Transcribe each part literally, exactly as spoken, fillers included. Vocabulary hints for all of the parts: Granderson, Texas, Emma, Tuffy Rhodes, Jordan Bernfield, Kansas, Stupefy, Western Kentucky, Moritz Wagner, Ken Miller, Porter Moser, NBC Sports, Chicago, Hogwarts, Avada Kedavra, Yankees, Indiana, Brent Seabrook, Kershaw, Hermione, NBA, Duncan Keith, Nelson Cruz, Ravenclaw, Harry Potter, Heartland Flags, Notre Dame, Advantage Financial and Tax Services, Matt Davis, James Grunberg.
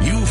You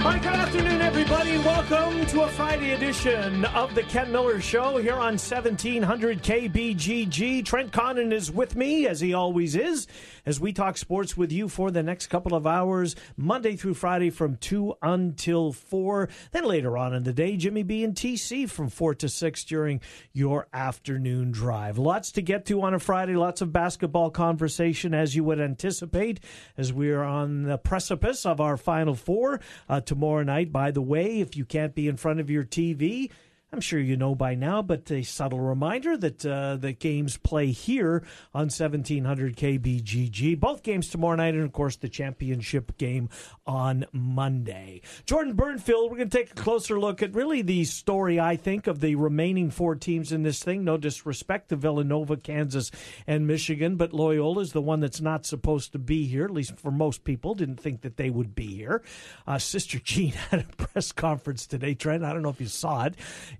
Hi, good afternoon, everybody. Welcome to a Friday edition of the Ken Miller Show here on seventeen hundred K B G G. Trent Condon is with me, as he always is, as we talk sports with you for the next couple of hours, Monday through Friday from two until four. Then later on in the day, Jimmy B and T C from four to six during your afternoon drive. Lots to get to on a Friday, lots of basketball conversation, as you would anticipate, as we are on the precipice of our Final Four uh, tomorrow night. By the way, if you can't be in front of your T V, I'm sure you know by now, but a subtle reminder that uh, the games play here on seventeen hundred K B G G. Both games tomorrow night and, of course, the championship game on Monday. Jordan Bernfield, we're going to take a closer look at really the story, I think, of the remaining four teams in this thing. No disrespect to Villanova, Kansas, and Michigan, but Loyola is the one that's not supposed to be here, at least for most people. Didn't think that they would be here. Uh, Sister Jean had a press conference today, Trent. I don't know if you saw it.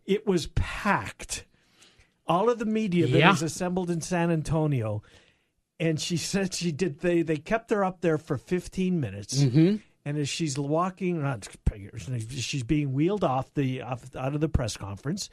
It was packed. All of the media that yeah. was assembled in San Antonio. And she said she did. They, they kept her up there for fifteen minutes. Mm-hmm. And as she's walking, not she's being wheeled off the off, out of the press conference.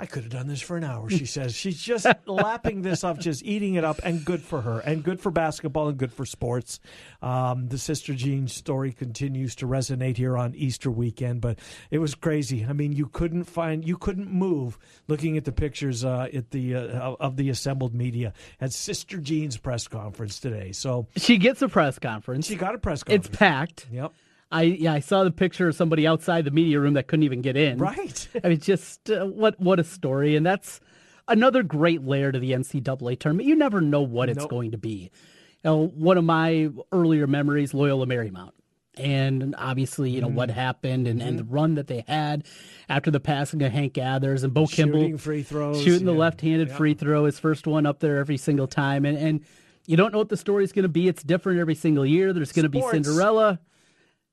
I could have done this for an hour, she says. She's just lapping this up, just eating it up, and good for her, and good for basketball, and good for sports. Um, the Sister Jean story continues to resonate here on Easter weekend, but it was crazy. I mean, you couldn't find, you couldn't move looking at the pictures uh, at the uh, of the assembled media at Sister Jean's press conference today. So she gets a press conference. She got a press conference. It's packed. Yep. I yeah, I saw the picture of somebody outside the media room that couldn't even get in. Right. I mean, just uh, what what a story. And that's another great layer to the N C double A tournament. You never know what it's nope. going to be. You know, one of my earlier memories, Loyola Marymount. And obviously, you know, mm. what happened and, mm. and the run that they had after the passing of Hank Gathers and Bo shooting Kimble. Free throws, shooting yeah. the left-handed yeah. free throw, his first one up there every single time. And, and you don't know what the story's going to be. It's different every single year. There's going to be Cinderella.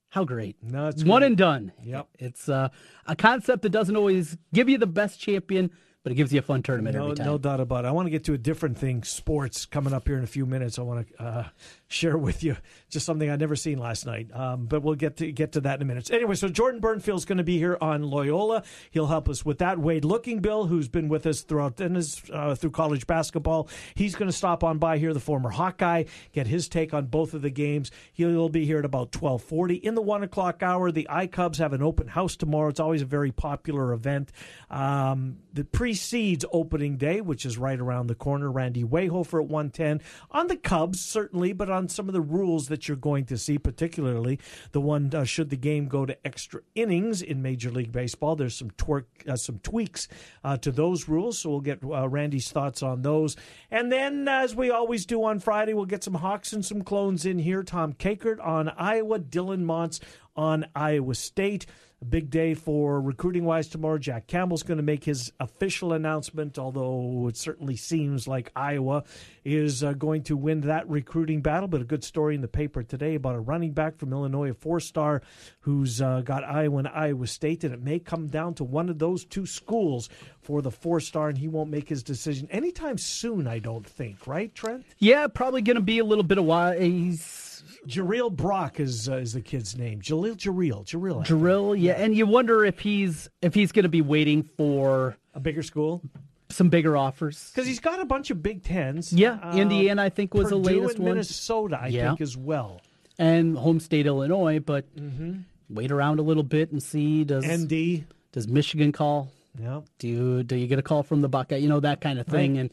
How great. No, it's one great. And done. Yep. It's uh, a concept that doesn't always give you the best champion, but it gives you a fun tournament no, every time. No doubt about it. I want to get to a different thing, sports, coming up here in a few minutes. I want to uh, share with you just something I'd never seen last night, um, but we'll get to get to that in a minute. Anyway, so Jordan Bernfield's going to be here on Loyola. He'll help us with that. Wade Lookingbill, who's been with us throughout tennis, uh, through college basketball, he's going to stop on by here, the former Hawkeye, get his take on both of the games. He'll be here at about twelve forty. In the one o'clock hour, the iCubs have an open house tomorrow. It's always a very popular event. Um, the precedes opening day, which is right around the corner. Randy Wehofer at one ten. On the Cubs, certainly, but on some of the rules that you're going to see, particularly the one uh, should the game go to extra innings in Major League Baseball. There's some twerk, uh, some tweaks uh, to those rules, so we'll get uh, Randy's thoughts on those. And then, as we always do on Friday, we'll get some Hawks and some Clones in here. Tom Kakert on Iowa, Dylan Montz on Iowa State. A big day for recruiting-wise tomorrow. Jack Campbell's going to make his official announcement, although it certainly seems like Iowa is uh, going to win that recruiting battle. But a good story in the paper today about a running back from Illinois, a four-star who's uh, got Iowa and Iowa State, and it may come down to one of those two schools for the four-star, and he won't make his decision anytime soon, I don't think. Right, Trent? Yeah, probably going to be a little bit of while. He's Jareel Brock is uh, is the kid's name. Jaleel Jareel, Jareel. Jareel, yeah. And you wonder if he's if he's going to be waiting for a bigger school, some bigger offers, because he's got a bunch of Big Tens. Yeah, um, Indiana, I think, was Purdue the latest and one. Minnesota, I yeah. think, as well, and home state Illinois. But mm-hmm. wait around a little bit and see. Does N D does Michigan call? Yeah. Do you, do you get a call from the Buckeye? You know, that kind of thing, right. And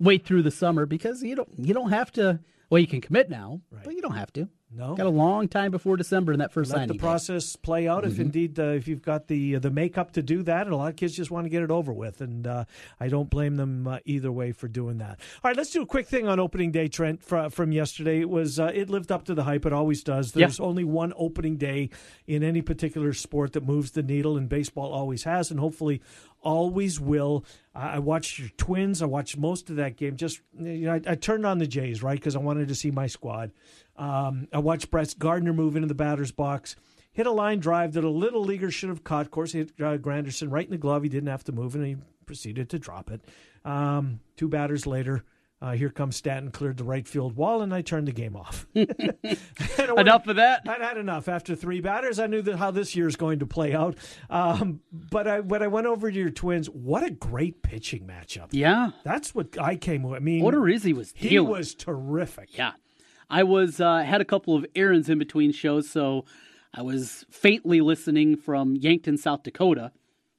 wait through the summer because you don't you don't have to. Well, you can commit now, right. but you don't have to. No, got a long time before December in that first Let signing. Let the process day. play out. Mm-hmm. If indeed, uh, if you've got the uh, the makeup to do that, and a lot of kids just want to get it over with, and uh, I don't blame them uh, either way for doing that. All right, let's do a quick thing on opening day, Trent, fr- from yesterday. It was uh, it lived up to the hype. It always does. There's yep. only one opening day in any particular sport that moves the needle, and baseball always has, and hopefully always will. I watched your Twins. I watched most of that game. Just you know, I, I turned on the Jays, right, because I wanted to see my squad. Um, I watched Brett Gardner move into the batter's box, hit a line drive that a little leaguer should have caught. Of course, he hit uh, Granderson right in the glove. He didn't have to move, and he proceeded to drop it. Um, two batters later, uh, here comes Stanton, cleared the right field wall, and I turned the game off. Enough of that. I'd had enough. After three batters, I knew that how this year's going to play out. Um, but I, when I went over to your Twins, what a great pitching matchup. Yeah. That's what I came with. I mean, Odorizzi was He dealing. was terrific. Yeah. I was uh, had a couple of errands in between shows, so I was faintly listening from Yankton, South Dakota.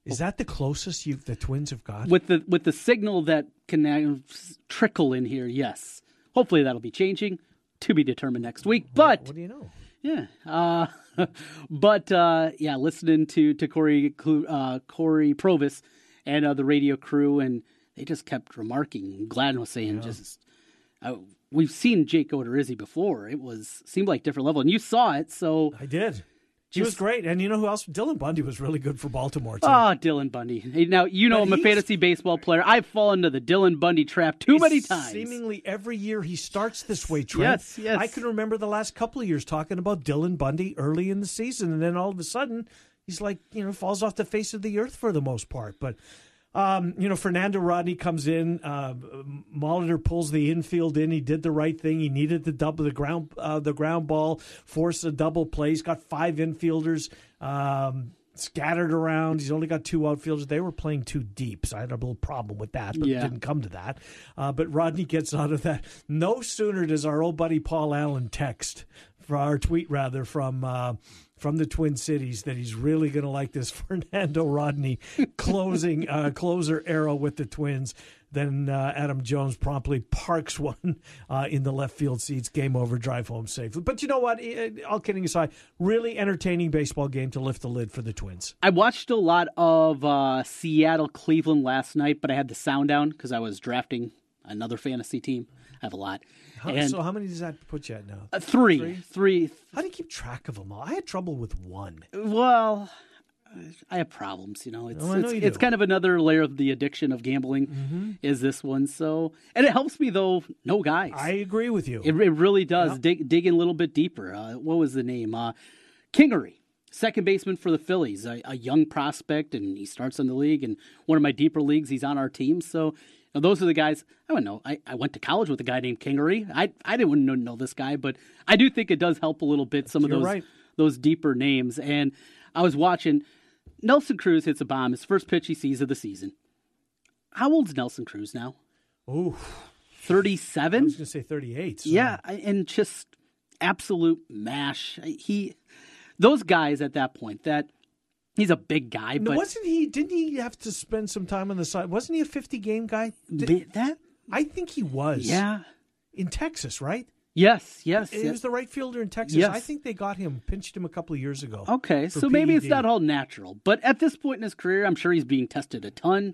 Is that the closest you the Twins have got? With the with the signal that can trickle in here, yes. Hopefully that'll be changing, to be determined next week. But what, what do you know? Yeah, uh, but uh, yeah, listening to to Corey uh, Corey Provis and uh, the radio crew, and they just kept remarking. Gladden was saying, yeah. just. Uh, We've seen Jake Odorizzi before. It was seemed like different level, and you saw it. So I did. He was great, and you know who else? Dylan Bundy was really good for Baltimore too. Oh, Dylan Bundy! Now you know but I'm a fantasy baseball player. I've fallen to the Dylan Bundy trap too many times. Seemingly every year he starts this way, Trent. Yes, yes. I can remember the last couple of years talking about Dylan Bundy early in the season, and then all of a sudden he's like, you know, falls off the face of the earth for the most part, but. Um, you know, Fernando Rodney comes in. Uh, Molitor pulls the infield in. He did the right thing. He needed the double, the ground, uh, the ground ball, forced a double play. He's got five infielders um, scattered around. He's only got two outfielders. They were playing too deep, so I had a little problem with that, but yeah. it didn't come to that. Uh, but Rodney gets out of that. No sooner does our old buddy Paul Allen text, for our tweet rather, from. Uh, From the Twin Cities, that he's really going to like this Fernando Rodney closing uh, closer arrow with the Twins. Then uh, Adam Jones promptly parks one uh, in the left field seats. Game over. Drive home safely. But you know what? All kidding aside, really entertaining baseball game to lift the lid for the Twins. I watched a lot of uh, Seattle, Cleveland last night, but I had the sound down because I was drafting another fantasy team. I have a lot. How, so how many does that put you at now? Uh, three, three. Three. How do you keep track of them all? I had trouble with one. Well, I have problems, you know. It's oh, I know it's, you do. It's kind of another layer of the addiction of gambling mm-hmm. is this one. So, and it helps me, though, no guys. I agree with you. It, it really does. Yep. Dig, dig in a little bit deeper. Uh, what was the name? Uh, Kingery, second baseman for the Phillies, a, a young prospect, and he starts in the league. And one of my deeper leagues, he's on our team, so... Now, those are the guys, I don't know, I, I went to college with a guy named Kingery. I I didn't know, know this guy, but I do think it does help a little bit, some You're of those right. those deeper names. And I was watching, Nelson Cruz hits a bomb, his first pitch he sees of the season. How old's Nelson Cruz now? Ooh. thirty-seven? I was going to say thirty-eight. So. Yeah, and just absolute mash. He, those guys at that point, that... He's a big guy, but... No, wasn't he... Didn't he have to spend some time on the side? Wasn't he a fifty-game guy? Did, that I think he was. Yeah. In Texas, right? Yes, yes. He yes. was the right fielder in Texas. Yes. I think they got him, pinched him a couple of years ago. Okay, so P E D. Maybe it's not all natural. But at this point in his career, I'm sure he's being tested a ton.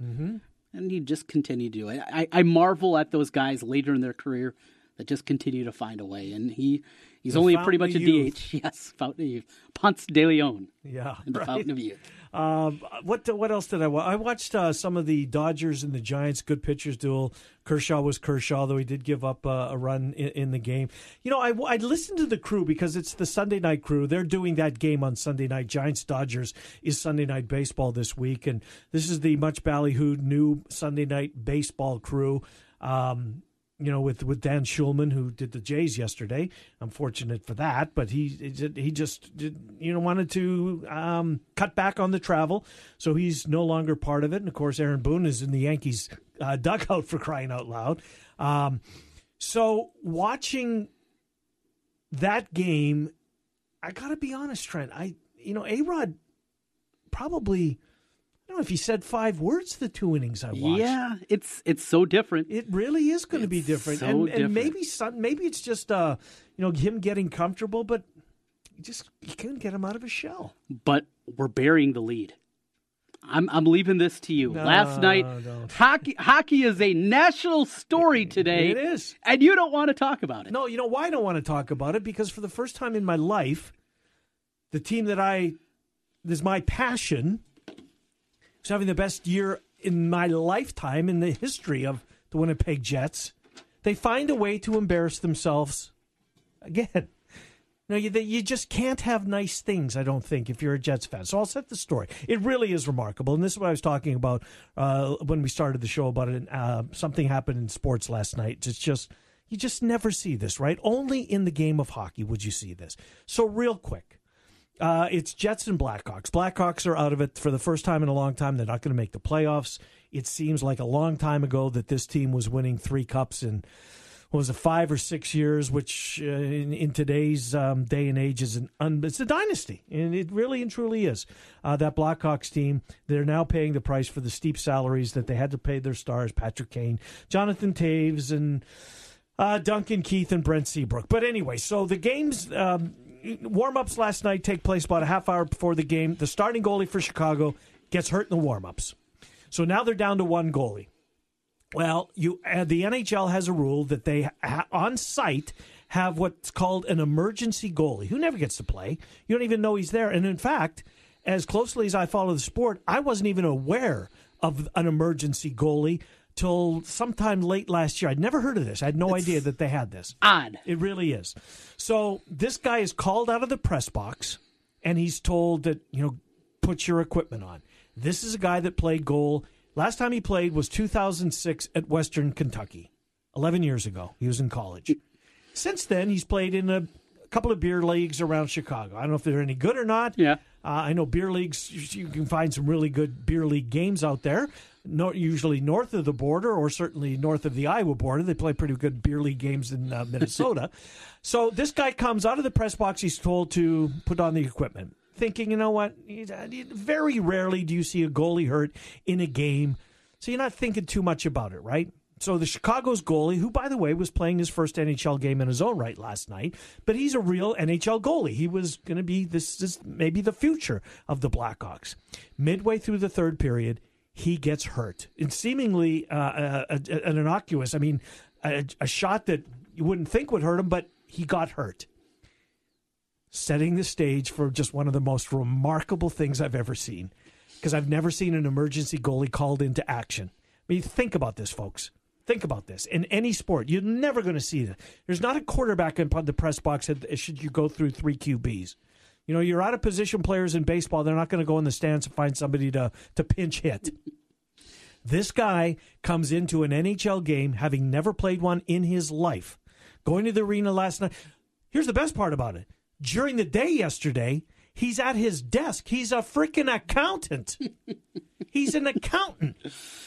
Mm-hmm. And he just continued to do it. I, I marvel at those guys later in their career that just continue to find a way. And he... He's the only pretty much a D H. Yes, Fountain of Youth. Ponce de Leon. Yeah, in the right. Fountain of Youth. Um, what what else did I watch? I watched uh, some of the Dodgers and the Giants good pitchers duel. Kershaw was Kershaw, though he did give up uh, a run in, in the game. You know, I, I listened to the crew because it's the Sunday night crew. They're doing that game on Sunday night. Giants-Dodgers is Sunday night baseball this week, and this is the much ballyhooed new Sunday night baseball crew. Um You know, with, with Dan Schulman, who did the Jays yesterday. I'm fortunate for that, but he he just did, you know wanted to um, cut back on the travel, so he's no longer part of it. And of course, Aaron Boone is in the Yankees uh, dugout, for crying out loud. Um, so watching that game, I gotta be honest, Trent. I you know, A-Rod probably. I don't know if he said five words the two innings I watched. Yeah, it's it's so different. It really is going to be different. So and, different. And maybe some, maybe it's just uh, you know, him getting comfortable, but you just you couldn't get him out of his shell. But we're burying the lead. I'm I'm leaving this to you. No, Last night, no. hockey hockey is a national story today. It is. And you don't want to talk about it. No, you know why I don't want to talk about it? Because for the first time in my life, the team that I is my passion was having the best year in my lifetime in the history of the Winnipeg Jets. They find a way to embarrass themselves again. No, you, you just can't have nice things, I don't think, if you're a Jets fan. So I'll set the story. It really is remarkable, and this is what I was talking about uh, when we started the show about it. Uh, something happened in sports last night. It's just you just never see this, right? Only in the game of hockey would you see this. So real quick, uh, it's Jets and Blackhawks. Blackhawks are out of it for the first time in a long time. They're not going to make the playoffs. It seems like a long time ago that this team was winning three cups and What was it, five or six years, which uh, in, in today's um, day and age is an un- it's a dynasty, and it really and truly is. Uh, that Blackhawks team, they're now paying the price for the steep salaries that they had to pay their stars, Patrick Kane, Jonathan Toews, and uh, Duncan Keith and Brent Seabrook. But anyway, so the games, um, warm-ups last night take place about a half hour before the game. The starting goalie for Chicago gets hurt in the warm-ups. So now they're down to one goalie. Well, you uh, the N H L has a rule that they ha- on site have what's called an emergency goalie who never gets to play. You don't even know he's there. And in fact, as closely as I follow the sport, I wasn't even aware of an emergency goalie till sometime late last year. I'd never heard of this. I had no it's idea that they had this. Odd. It really is. So this guy is called out of the press box, and he's told that, you know, put your equipment on. This is a guy that played goal. Last time he played was two thousand six at Western Kentucky, eleven years ago. He was in college. Since then, he's played in a couple of beer leagues around Chicago. I don't know if they're any good or not. Yeah, uh, I know beer leagues, you can find some really good beer league games out there, no, usually north of the border or certainly north of the Iowa border. They play pretty good beer league games in uh, Minnesota. So this guy comes out of the press box. He's told to put on the equipment, thinking, you know what, very rarely do you see a goalie hurt in a game, so you're not thinking too much about it, right? So the Chicago's goalie, who, by the way, was playing his first N H L game in his own right last night, but he's a real N H L goalie. He was going to be this is maybe the future of the Blackhawks. Midway through the third period, he gets hurt. It's seemingly uh, a, a, an innocuous, I mean, a, a shot that you wouldn't think would hurt him, but he got hurt. Setting the stage for just one of the most remarkable things I've ever seen, because I've never seen an emergency goalie called into action. I mean, think about this, folks. Think about this. In any sport, you're never going to see that. There's not a quarterback in the press box that should you go through three Q Bs. You know, you're out of position players in baseball. They're not going to go in the stands and find somebody to, to pinch hit. This guy comes into an N H L game, having never played one in his life, going to the arena last night. Here's the best part about it. During the day yesterday, he's at his desk. He's a freaking accountant. He's an accountant.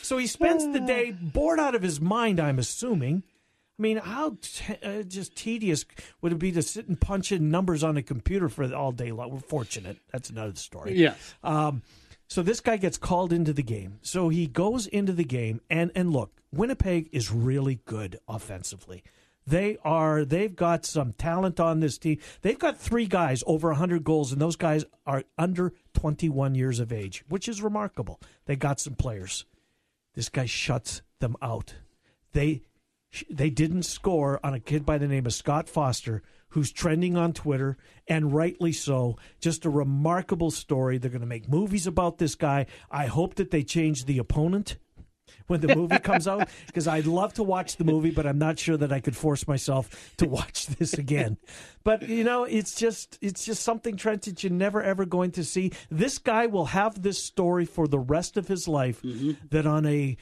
So he spends the day bored out of his mind, I'm assuming. I mean, how t- uh, just tedious would it be to sit and punch in numbers on a computer for all day long? We're fortunate. That's another story. Yeah. Um, so this guy gets called into the game. So he goes into the game, and, and look, Winnipeg is really good offensively. They are, they've got some talent on this team. They've got three guys over one hundred goals, and those guys are under twenty-one years of age, which is remarkable. They got some players. This guy shuts them out. They they didn't score on a kid by the name of Scott Foster, who's trending on Twitter, and rightly so. Just a remarkable story. They're going to make movies about this guy. I hope that they change the opponent when the movie comes out, because I'd love to watch the movie, but I'm not sure that I could force myself to watch this again. But, you know, it's just it's just something, Trent, that you're never, ever going to see. This guy will have this story for the rest of his life, mm-hmm. that on a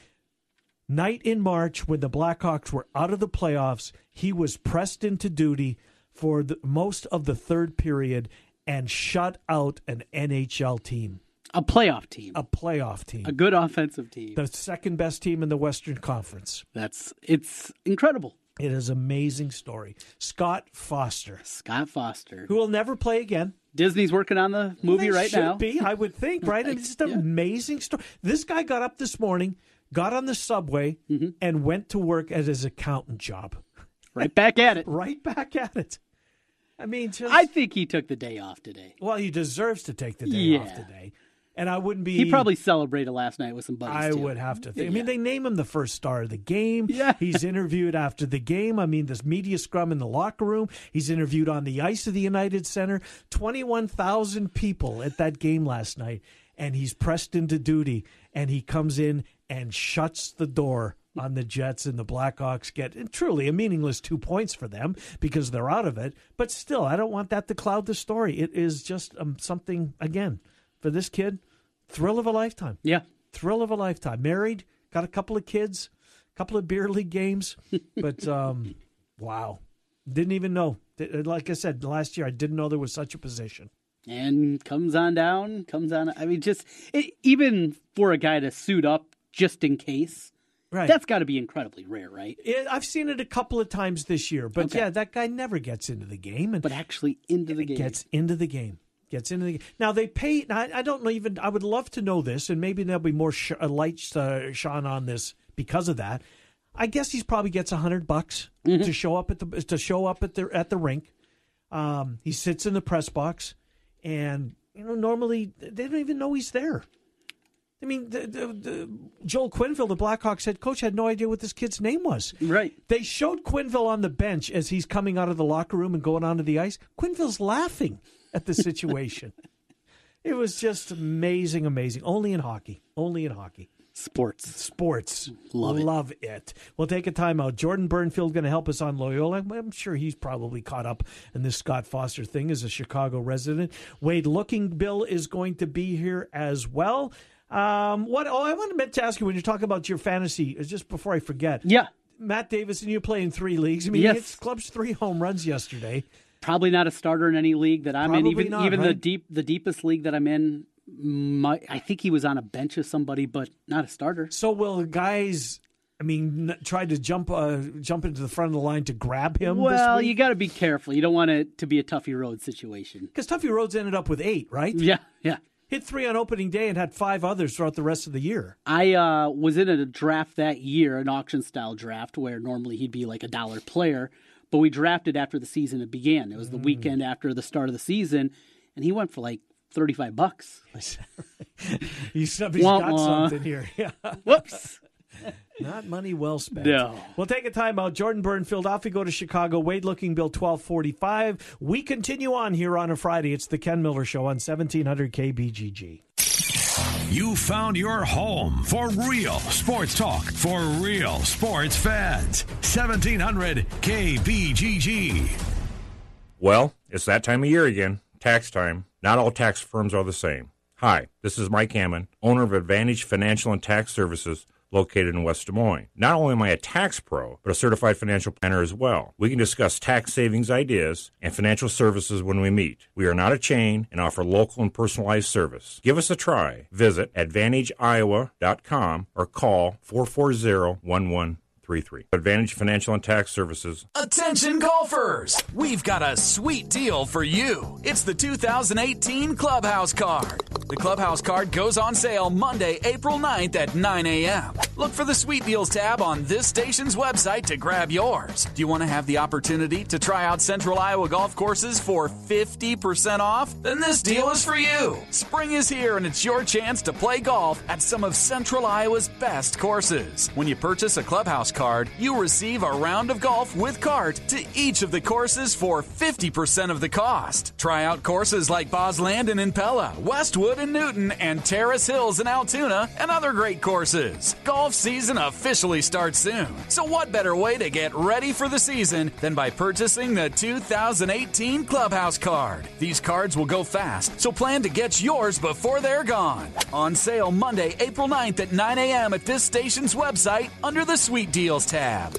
night in March when the Blackhawks were out of the playoffs, he was pressed into duty for the, most of the third period and shut out an N H L team. A playoff team. A playoff team. A good offensive team. The second best team in the Western Conference. That's it's incredible. It is an amazing story. Scott Foster. Scott Foster. Who will never play again. Disney's working on the movie well, right should now. Be, I would think, right? It's just an yeah. amazing story. This guy got up this morning, got on the subway, mm-hmm. and went to work at his accountant job. Right back at it. Right back at it. I mean, just, I think he took the day off today. Well, he deserves to take the day yeah. off today. And I wouldn't be... He probably celebrated last night with some buddies, I too. would have to think. Yeah. I mean, they name him the first star of the game. Yeah. He's interviewed after the game. I mean, this media scrum in the locker room. He's interviewed on the ice of the United Center. twenty-one thousand people at that game last night. And he's pressed into duty. And he comes in and shuts the door on the Jets, and the Blackhawks get and truly a meaningless two points for them because they're out of it. But still, I don't want that to cloud the story. It is just um, something, again... For this kid, thrill of a lifetime. Yeah. Thrill of a lifetime. Married, got a couple of kids, a couple of beer league games. But, um, wow. Didn't even know. Like I said, last year I didn't know there was such a position. And comes on down, comes on. I mean, just it, even for a guy to suit up just in case, right? That's got to be incredibly rare, right? It, I've seen it a couple of times this year. But, okay. yeah, that guy never gets into the game. And but actually into the game. Gets into the game. Gets into the now. They pay. I, I don't know even. I would love to know this, and maybe there'll be more sh- lights uh, shone on this because of that. I guess he probably gets a hundred bucks mm-hmm. to show up at the to show up at the at the rink. Um, he sits in the press box, and you know normally they don't even know he's there. I mean, the, the, the, Joel Quenneville, the Blackhawks head coach, had no idea what this kid's name was. Right. They showed Quenneville on the bench as he's coming out of the locker room and going onto the ice. Quenneville's laughing at the situation. It was just amazing, amazing. Only in hockey. Only in hockey. Sports. Sports. Love it. Love it. We'll take a timeout. Jordan Bernfield going to help us on Loyola. I'm sure he's probably caught up in this Scott Foster thing as a Chicago resident. Wade Lookingbill is going to be here as well. Um, what? Oh, I wanted to ask you when you're talking about your fantasy, just before I forget. Yeah. Matt Davis and you play in three leagues. I mean, yes. He hits clubs three home runs yesterday. Probably not a starter in any league that I'm Probably in. Even not, even right? the deep, the deepest league that I'm in, my, I think he was on a bench with somebody, but not a starter. So will guys, I mean, n- try to jump uh, jump into the front of the line to grab him? Well, this week? You got to be careful. You don't want it to be a Tuffy Rhodes situation. Because Tuffy Rhodes ended up with eight, right? Yeah, yeah. Hit three on opening day and had five others throughout the rest of the year. I uh, was in a draft that year, an auction-style draft, where normally he'd be like a dollar player, but we drafted after the season it began. It was the mm. weekend after the start of the season, and he went for like thirty-five bucks. He's got something here. Yeah. Whoops. Not money well spent. No. We'll take a timeout. Jordan Bernfield, off we go to Chicago. Wade Lookingbill, twelve forty-five. We continue on here on a Friday. It's the Ken Miller Show on seventeen hundred K B G G. You found your home for real sports talk for real sports fans. seventeen hundred K B G G. Well, it's that time of year again. Tax time. Not all tax firms are the same. Hi, this is Mike Hammond, owner of Advantage Financial and Tax Services, located in West Des Moines. Not only am I a tax pro, but a certified financial planner as well. We can discuss tax savings ideas and financial services when we meet. We are not a chain and offer local and personalized service. Give us a try. Visit advantage iowa dot com or call four four zero, one one two two. Advantage Financial and Tax Services. Attention golfers! We've got a sweet deal for you. It's the two thousand eighteen Clubhouse Card. The Clubhouse Card goes on sale Monday, April ninth at nine a.m. Look for the Sweet Deals tab on this station's website to grab yours. Do you want to have the opportunity to try out Central Iowa golf courses for fifty percent off? Then this deal is for you. Spring is here and it's your chance to play golf at some of Central Iowa's best courses. When you purchase a Clubhouse Card, you receive a round of golf with cart to each of the courses for fifty percent of the cost. Try out courses like Boslandin in Pella, Westwood in Newton, and Terrace Hills in Altoona, and other great courses. Golf season officially starts soon, so what better way to get ready for the season than by purchasing the two thousand eighteen Clubhouse Card? These cards will go fast, so plan to get yours before they're gone. On sale Monday, April ninth at nine a.m. at this station's website under the Sweet Deal Deals tab.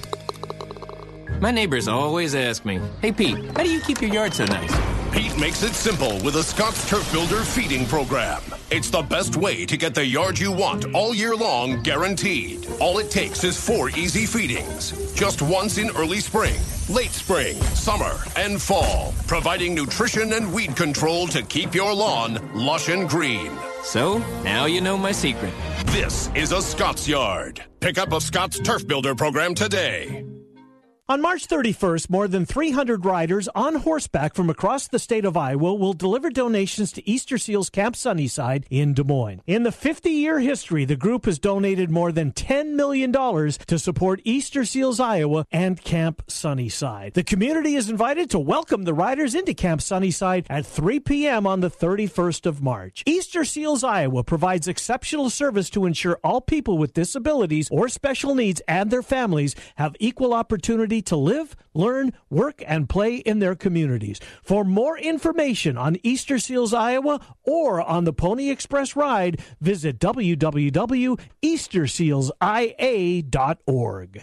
My neighbors always ask me, "Hey Pete, how do you keep your yard so nice?" Pete makes it simple with a Scott's Turf Builder feeding program. It's the best way to get the yard you want all year long, guaranteed. All it takes is four easy feedings, just once in early spring, late spring, summer, and fall, providing nutrition and weed control to keep your lawn lush and green. So, now you know my secret. This is a Scott's Yard. Pick up a Scott's Turf Builder program today. On March thirty-first, more than three hundred riders on horseback from across the state of Iowa will deliver donations to Easter SEALs Camp Sunnyside in Des Moines. In the fifty-year history, the group has donated more than ten million dollars to support Easter SEALs Iowa and Camp Sunnyside. The community is invited to welcome the riders into Camp Sunnyside at three p.m. on the thirty-first of March. Easter SEALs Iowa provides exceptional service to ensure all people with disabilities or special needs and their families have equal opportunity to live, learn, work, and play in their communities. For more information on Easter SEALs Iowa or on the Pony Express ride, visit w w w dot easter seals i a dot org.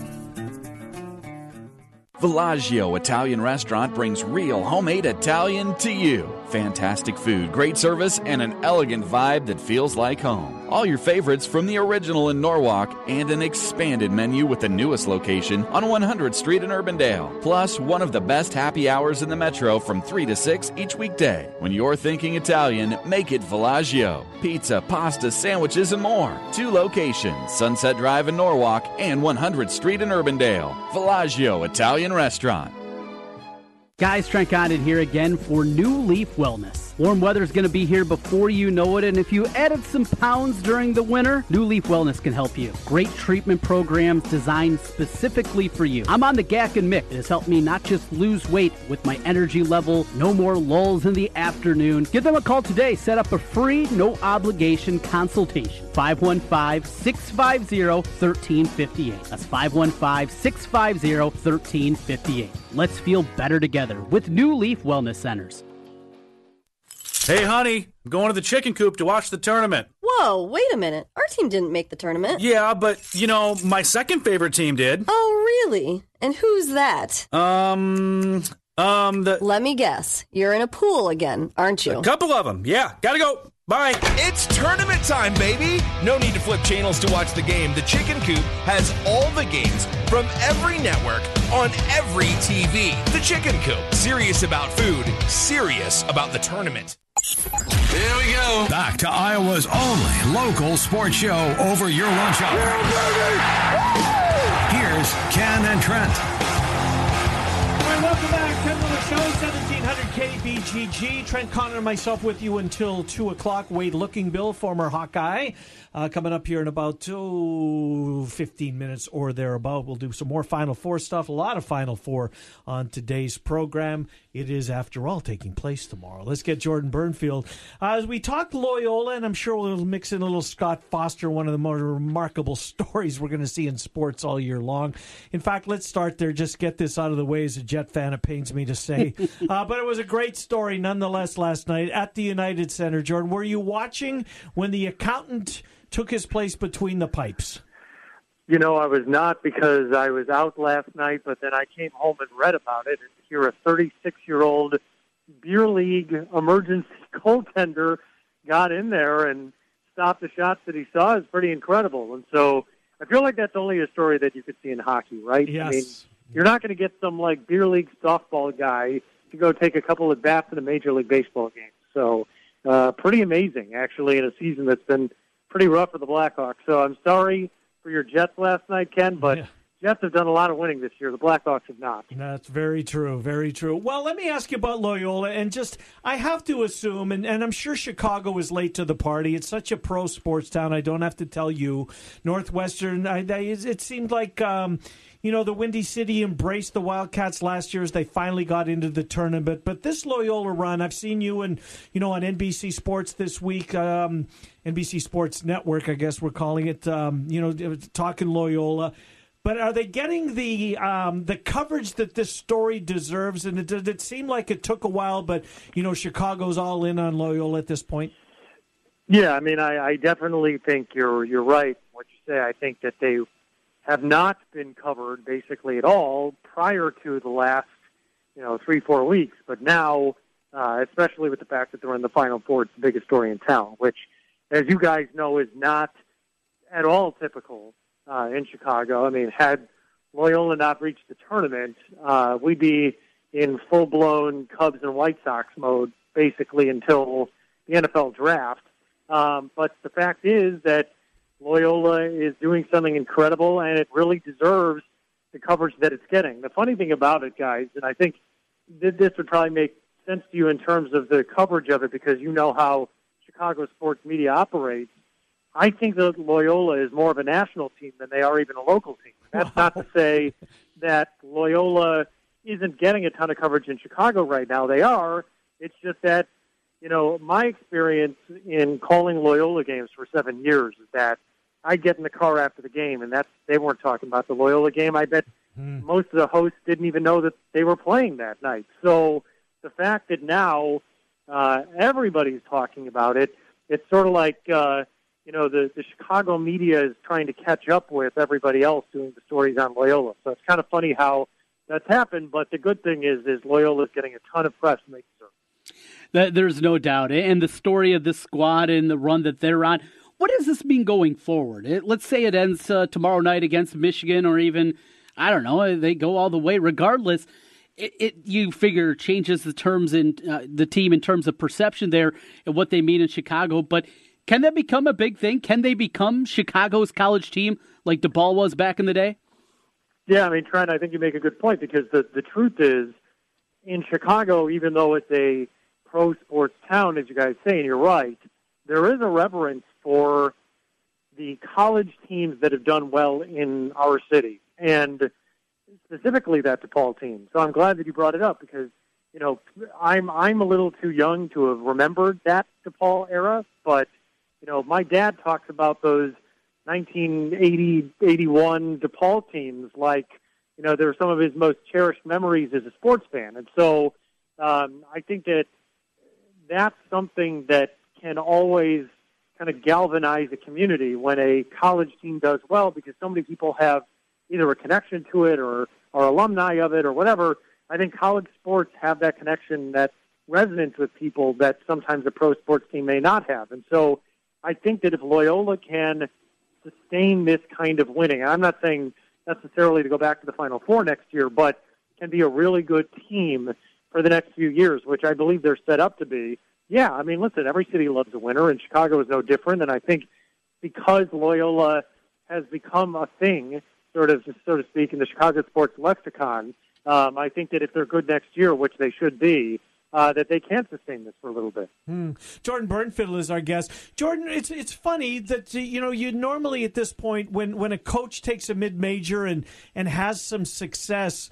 Villaggio Italian Restaurant brings real homemade Italian to you. Fantastic food, great service, and an elegant vibe that feels like home. All your favorites from the original in Norwalk and an expanded menu with the newest location on one hundredth Street in Urbandale. Plus, one of the best happy hours in the metro from three to six each weekday. When you're thinking Italian, make it Villaggio. Pizza, pasta, sandwiches, and more. Two locations, Sunset Drive in Norwalk and one hundredth Street in Urbandale. Villaggio Italian Restaurant. Guys, Trent Condon here again for New Leaf Wellness. Warm weather is going to be here before you know it, and if you added some pounds during the winter, New Leaf Wellness can help you. Great treatment programs designed specifically for you. I'm on the Gack and Mick. It has helped me not just lose weight with my energy level, no more lulls in the afternoon. Give them a call today. Set up a free, no-obligation consultation. five one five, six five zero, one three five eight. That's five one five, six five zero, one three five eight. Let's feel better together with New Leaf Wellness Centers. Hey, honey, I'm going to the chicken coop to watch the tournament. Whoa, wait a minute. Our team didn't make the tournament. Yeah, but, you know, my second favorite team did. Oh, really? And who's that? Um... Um, the... Let me guess. You're in a pool again, aren't you? A couple of them. Yeah, gotta go. Bye. It's tournament time, baby. No need to flip channels to watch the game. The Chicken Coop has all the games from every network on every T V. The Chicken Coop. Serious about food. Serious about the tournament. Here we go. Back to Iowa's only local sports show over your lunch hour. Yeah, here's Ken and Trent. Welcome back. Ken Miller Show, seventeen hundred K B G G. Trent Condon and myself with you until two o'clock. Wade Lookingbill, former Hawkeye, uh, coming up here in about oh, fifteen minutes or thereabout. We'll do some more Final Four stuff, a lot of Final Four on today's program. It is, after all, taking place tomorrow. Let's get Jordan Bernfield. Uh, as we talk Loyola, and I'm sure we'll mix in a little Scott Foster, one of the more remarkable stories we're going to see in sports all year long. In fact, let's start there. Just get this out of the way as a Jet fan, it pains me to say. Uh, but it was a great story nonetheless last night at the United Center. Jordan, were you watching when the accountant took his place between the pipes? You know, I was not, because I was out last night, but then I came home and read about it. And here a thirty-six-year-old beer league emergency goaltender got in there and stopped the shots that he saw is pretty incredible. And so I feel like that's only a story that you could see in hockey, right? Yes. I mean, you're not going to get some, like, beer league softball guy to go take a couple of bats in a Major League Baseball game. So uh, pretty amazing, actually, in a season that's been pretty rough for the Blackhawks. So I'm sorry for your Jets last night, Ken, but yeah. Jets have done a lot of winning this year. The Blackhawks have not. That's very true, very true. Well, let me ask you about Loyola. And just, I have to assume, and, and I'm sure Chicago is late to the party. It's such a pro sports town. I don't have to tell you. Northwestern, I, I, it seemed like, um, you know, the Windy City embraced the Wildcats last year as they finally got into the tournament. But this Loyola run, I've seen you and you know on N B C Sports this week, um, N B C Sports Network, I guess we're calling it, um, you know, talking Loyola. But are they getting the um, the coverage that this story deserves? And it, did it seem like it took a while, but, you know, Chicago's all in on Loyola at this point? Yeah, I mean, I, I definitely think you're you're right what you say. I think that they have not been covered basically at all prior to the last, you know, three, four weeks. But now, uh, especially with the fact that they're in the Final Four, it's the biggest story in town, which, as you guys know, is not at all typical. Uh, in Chicago. I mean, had Loyola not reached the tournament, uh, we'd be in full-blown Cubs and White Sox mode basically until the N F L draft. Um, but the fact is that Loyola is doing something incredible, and it really deserves the coverage that it's getting. The funny thing about it, guys, and I think this would probably make sense to you in terms of the coverage of it because you know how Chicago sports media operates, I think that Loyola is more of a national team than they are even a local team. That's not to say that Loyola isn't getting a ton of coverage in Chicago right now. They are. It's just that, you know, my experience in calling Loyola games for seven years is that I get in the car after the game, and that's they weren't talking about the Loyola game. I bet mm. most of the hosts didn't even know that they were playing that night. So the fact that now uh, everybody's talking about it, it's sort of like uh, – you know, the, the Chicago media is trying to catch up with everybody else doing the stories on Loyola. So it's kind of funny how that's happened, but the good thing is is Loyola's getting a ton of press and they deserve it. That, there's no doubt. And the story of this squad and the run that they're on, what does this mean going forward? It, let's say it ends uh, tomorrow night against Michigan or even, I don't know, they go all the way. Regardless, it, it you figure changes the terms in uh, the team in terms of perception there and what they mean in Chicago, but can that become a big thing? Can they become Chicago's college team like DePaul was back in the day? Yeah, I mean, Trent, I think you make a good point because the, the truth is in Chicago, even though it's a pro sports town, as you guys say, and you're right, there is a reverence for the college teams that have done well in our city and specifically that DePaul team. So I'm glad that you brought it up because, you know, I'm, I'm a little too young to have remembered that DePaul era, but you know, my dad talks about those nineteen eighty, eighty-one DePaul teams like, you know, they're some of his most cherished memories as a sports fan. And so um, I think that that's something that can always kind of galvanize a community when a college team does well because so many people have either a connection to it or are alumni of it or whatever. I think college sports have that connection, that resonance with people that sometimes a pro sports team may not have. And so I think that if Loyola can sustain this kind of winning, and I'm not saying necessarily to go back to the Final Four next year, but can be a really good team for the next few years, which I believe they're set up to be. Yeah, I mean, listen, every city loves a winner, and Chicago is no different. And I think because Loyola has become a thing, sort of, so to speak, in the Chicago sports lexicon, um, I think that if they're good next year, which they should be, Uh, that they can't sustain this for a little bit. Mm. Jordan Bernfield is our guest. Jordan, it's it's funny that, you know, you normally at this point when, when a coach takes a mid-major and, and has some success,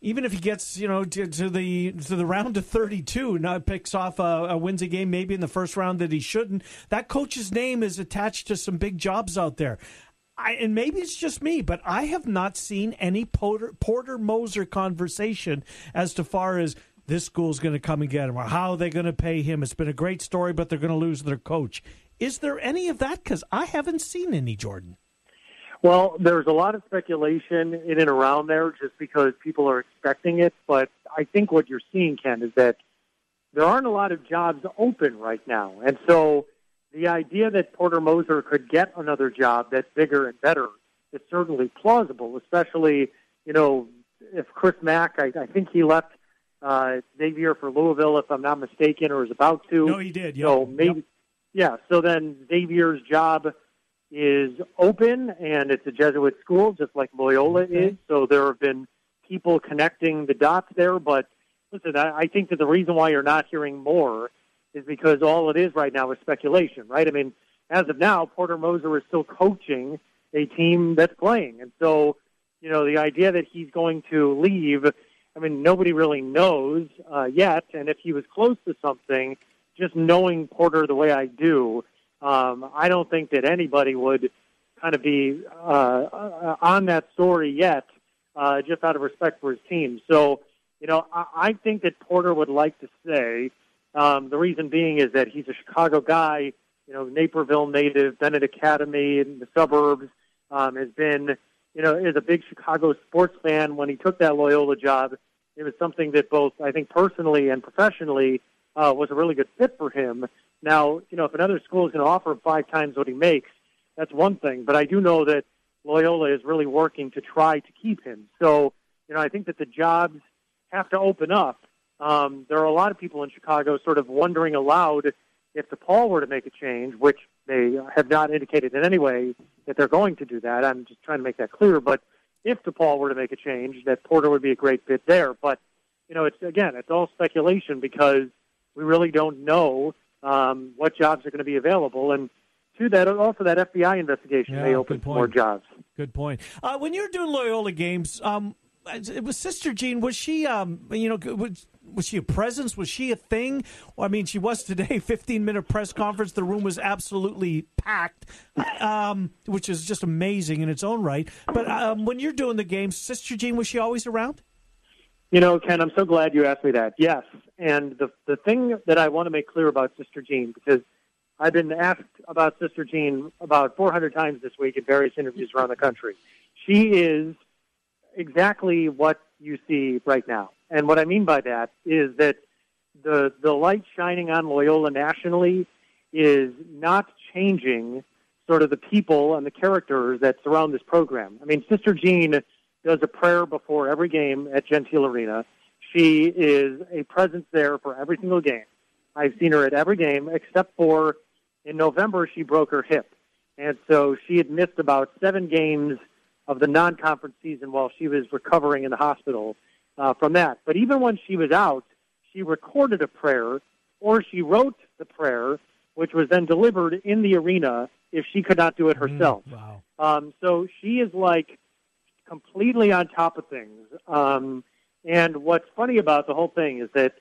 even if he gets, you know, to, to the to the round of thirty-two, now picks off a, a wins a game maybe in the first round that he shouldn't, that coach's name is attached to some big jobs out there. I, and maybe it's just me, but I have not seen any Porter, Porter Moser conversation as to far as this school's going to come and get him, or how are they going to pay him? It's been a great story, but they're going to lose their coach. Is there any of that? Because I haven't seen any, Jordan. Well, there's a lot of speculation in and around there just because people are expecting it. But I think what you're seeing, Ken, is that there aren't a lot of jobs open right now. And so the idea that Porter Moser could get another job that's bigger and better is certainly plausible, especially, you know, if Chris Mack, I, I think he left Uh, Xavier for Louisville, if I'm not mistaken, or is about to. No, he did. Yeah. So maybe, yep. Yeah. So then Xavier's job is open, and it's a Jesuit school, just like Loyola okay. is. So there have been people connecting the dots there. But listen, I, I think that the reason why you're not hearing more is because all it is right now is speculation, right? I mean, as of now, Porter Moser is still coaching a team that's playing. And so, you know, the idea that he's going to leave, I mean, nobody really knows uh, yet. And if he was close to something, just knowing Porter the way I do, um, I don't think that anybody would kind of be uh, on that story yet, uh, just out of respect for his team. So, you know, I, I think that Porter would like to stay. Um, the reason being is that he's a Chicago guy, you know, Naperville native, been at Academy in the suburbs, um, has been, you know, is a big Chicago sports fan. When he took that Loyola job, it was something that both, I think, personally and professionally uh, was a really good fit for him. Now, you know, if another school is going to offer him five times what he makes, that's one thing. But I do know that Loyola is really working to try to keep him. So, you know, I think that the jobs have to open up. Um, there are a lot of people in Chicago sort of wondering aloud if DePaul were to make a change, which they have not indicated in any way that they're going to do that. I'm just trying to make that clear. But if DePaul were to make a change, that Porter would be a great fit there. But, you know, it's again, it's all speculation because we really don't know um, what jobs are going to be available. And to that, also that F B I investigation yeah, may open more jobs. Good point. Uh, when you're doing Loyola games, um, it was Sister Jean. Was she, um, you know, was, was she a presence? Was she a thing? Well, I mean, she was today. fifteen-minute press conference. The room was absolutely packed, um, which is just amazing in its own right. But um, when you're doing the game, Sister Jean, was she always around? You know, Ken, I'm so glad you asked me that. Yes, and the the thing that I want to make clear about Sister Jean, because I've been asked about Sister Jean about four hundred times this week in various interviews around the country. She is exactly what you see right now. And what I mean by that is that the the light shining on Loyola nationally is not changing sort of the people and the characters that surround this program. I mean, Sister Jean does a prayer before every game at Gentile Arena. She is a presence there for every single game. I've seen her at every game except for in November she broke her hip. And so she had missed about seven games of the non-conference season while she was recovering in the hospital uh, from that. But even when she was out, she recorded a prayer, or she wrote the prayer, which was then delivered in the arena if she could not do it herself. Mm, wow. Um, so she is, like, completely on top of things. Um, and what's funny about the whole thing is that,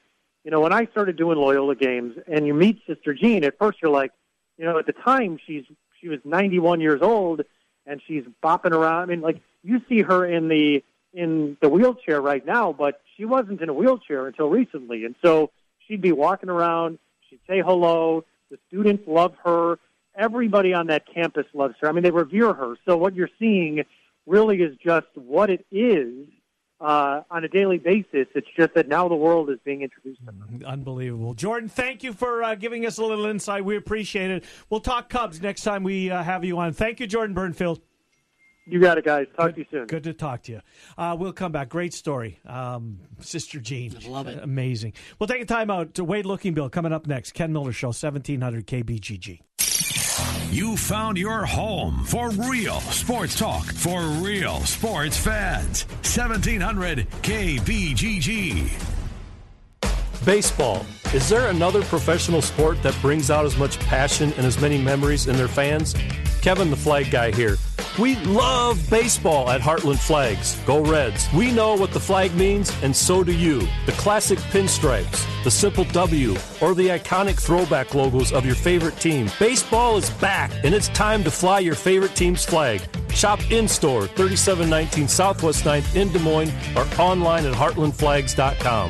you know, when I started doing Loyola games and you meet Sister Jean, at first you're like, you know, at the time she's she was ninety-one years old, and she's bopping around. I mean, like, you see her in the in the wheelchair right now, but she wasn't in a wheelchair until recently. And so she'd be walking around. She'd say hello. The students love her. Everybody on that campus loves her. I mean, they revere her. So what you're seeing really is just what it is uh, on a daily basis. It's just that now the world is being introduced to her. Unbelievable. Jordan, thank you for uh, giving us a little insight. We appreciate it. We'll talk Cubs next time we uh, have you on. Thank you, Jordan Bernfield. You got it, guys. Talk good, to you soon. Good to talk to you. Uh, we'll come back. Great story. Um, Sister Jean. I love it. Amazing. We'll take a time out to Wade Lookingbill coming up next. Ken Miller Show, seventeen hundred K B G G. You found your home for real sports talk for real sports fans. seventeen hundred K B G G. Baseball. Is there another professional sport that brings out as much passion and as many memories in their fans? Kevin the Flag Guy here. We love baseball at Heartland Flags. Go Reds. We know what the flag means, and so do you. The classic pinstripes, the simple W, or the iconic throwback logos of your favorite team. Baseball is back, and it's time to fly your favorite team's flag. Shop in-store, thirty-seven nineteen Southwest ninth in Des Moines, or online at heartland flags dot com.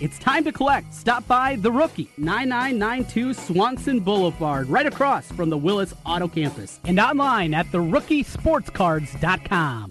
It's time to collect. Stop by The Rookie, nine nine nine two Swanson Boulevard, right across from the Willis Auto Campus, and online at the rookie sports cards dot com.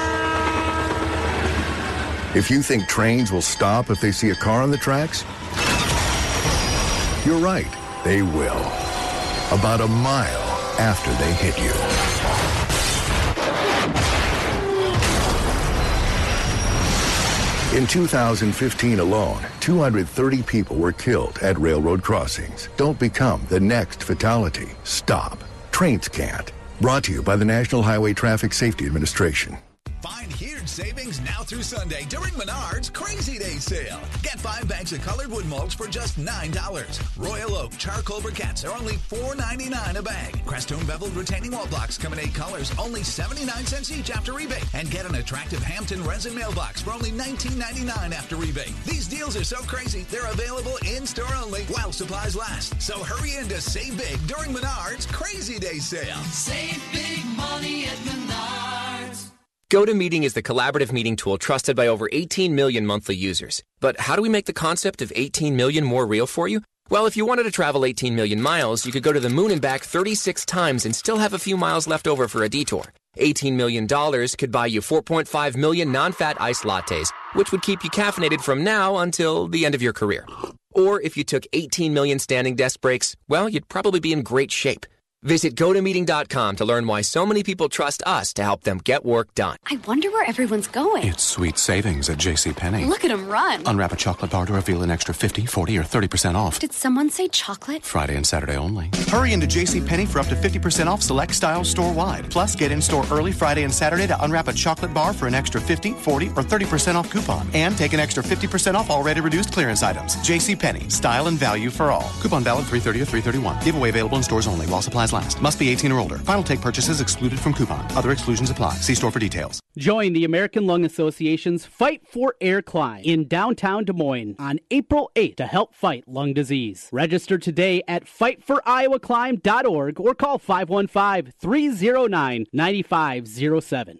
If you think trains will stop if they see a car on the tracks, you're right, they will. About a mile after they hit you. In two thousand fifteen alone, two hundred thirty people were killed at railroad crossings. Don't become the next fatality. Stop. Trains can't. Brought to you by the National Highway Traffic Safety Administration. Find huge savings now through Sunday during Menards Crazy Day Sale. Get five bags of colored wood mulch for just nine dollars. Royal Oak charcoal briquettes are only four ninety-nine a bag. Crestone beveled retaining wall blocks come in eight colors, only seventy-nine cents each after rebate. And get an attractive Hampton resin mailbox for only nineteen ninety-nine after rebate. These deals are so crazy, they're available in-store only while supplies last. So hurry in to save big during Menards Crazy Day Sale. Save big money at Menards. GoToMeeting is the collaborative meeting tool trusted by over eighteen million monthly users. But how do we make the concept of eighteen million more real for you? Well, if you wanted to travel eighteen million miles, you could go to the moon and back thirty-six times and still have a few miles left over for a detour. eighteen million dollars could buy you four point five million non-fat iced lattes, which would keep you caffeinated from now until the end of your career. Or if you took eighteen million standing desk breaks, well, you'd probably be in great shape. Visit go to meeting dot com to learn why so many people trust us to help them get work done. I wonder where everyone's going. It's sweet savings at JCPenney. Look at them run. Unwrap a chocolate bar to reveal an extra fifty, forty, or thirty percent off. Did someone say chocolate? Friday and Saturday only. Hurry into JCPenney for up to fifty percent off select styles store-wide. Plus, get in-store early Friday and Saturday to unwrap a chocolate bar for an extra fifty, forty, or thirty percent off coupon. And take an extra fifty percent off already reduced clearance items. JCPenney, style and value for all. Coupon valid three thirty or three thirty-one. Giveaway available in stores only while supplies last. Must be eighteen or older. Final take purchases excluded from coupon. Other exclusions apply. See store for details. Join the American Lung Association's Fight for Air Climb in downtown Des Moines on April eighth to help fight lung disease. Register today at fight for iowa climb dot org or call five one five, three zero nine, nine five zero seven.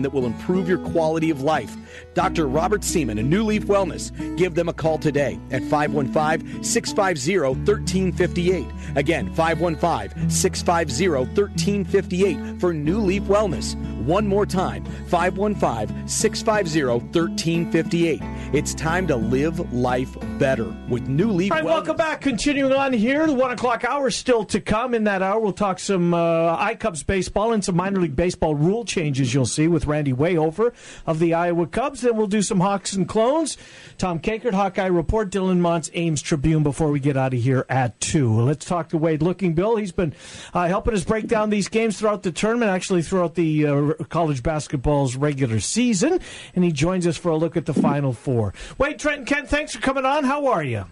that will improve your quality of life. Doctor Robert Seaman and New Leaf Wellness. Give them a call today at five one five, six five zero, one three five eight. Again, five one five, six five zero, one three five eight for New Leaf Wellness. One more time, five one five, six five zero, one three five eight. It's time to live life better with New Leaf All right, Wellness. Welcome back. Continuing on here, the one o'clock hour still to come. In that hour, we'll talk some uh, I Cubs baseball and some minor league baseball rule changes you'll see with Randy Wehofer of the Iowa Cubs. Then we'll do some Hawks and Clones. Tom Kakert, Hawkeye Report, Dylan Montz, Ames Tribune before we get out of here at two. Let's talk to Wade Lookingbill. He's been uh, helping us break down these games throughout the tournament, actually throughout the uh, college basketball's regular season, and he joins us for a look at the Final Four. Wade, Trent, and Ken, thanks for coming on. How are you?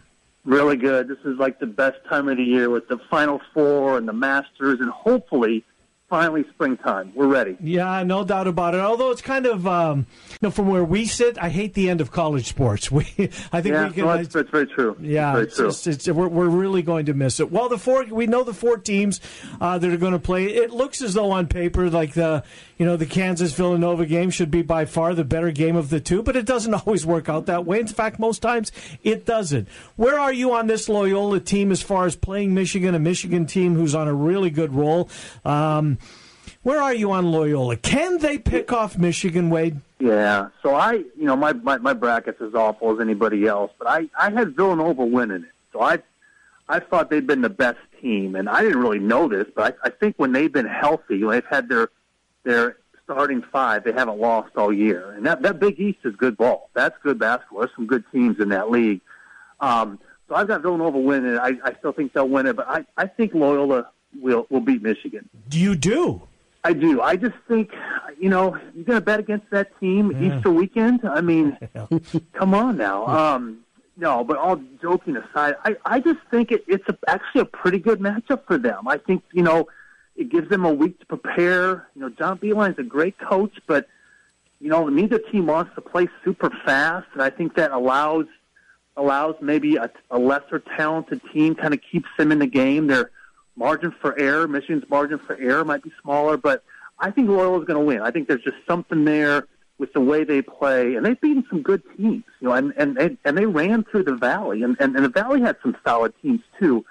Really good. This is like the best time of the year with the Final Four and the Masters and hopefully finally springtime. We're ready. Yeah, no doubt about it. Although it's kind of, um, you know, from where we sit, I hate the end of college sports. We, I think yeah, we can. No, it's, it's very true. Yeah, it's very it's, true. It's, it's, we're, we're really going to miss it. Well, the four, we know the four teams uh, that are going to play. It looks as though on paper, like the, you know, the Kansas Villanova game should be by far the better game of the two, but it doesn't always work out that way. In fact, most times it doesn't. Where are you on this Loyola team as far as playing Michigan, a Michigan team who's on a really good roll? Um, Where are you on Loyola? Can they pick off Michigan, Wade? Yeah. So I, you know, my, my, my bracket's as awful as anybody else, but I, I had Villanova winning it. So I I thought they'd been the best team, and I didn't really know this, but I, I think when they've been healthy, when they've had their their starting five, they haven't lost all year. And that, that Big East is good ball. That's good basketball. There's some good teams in that league. Um, so I've got Villanova winning. I, I still think they'll win it, but I, I think Loyola will, will beat Michigan. You do? I do. I just think, you know, you're going to bet against that team yeah. Easter weekend? I mean, come on now. Um, no, but all joking aside, I, I just think it, it's a, actually a pretty good matchup for them. I think, you know, it gives them a week to prepare. You know, John Beeline's a great coach, but, you know, neither team wants to play super fast, and I think that allows allows maybe a, a lesser-talented team, kind of keeps them in the game. Their margin for error, Michigan's margin for error might be smaller, but I think Loyola's going to win. I think there's just something there with the way they play, and they've beaten some good teams, you know, and, and, and, and they ran through the Valley, and, and, and the Valley had some solid teams too.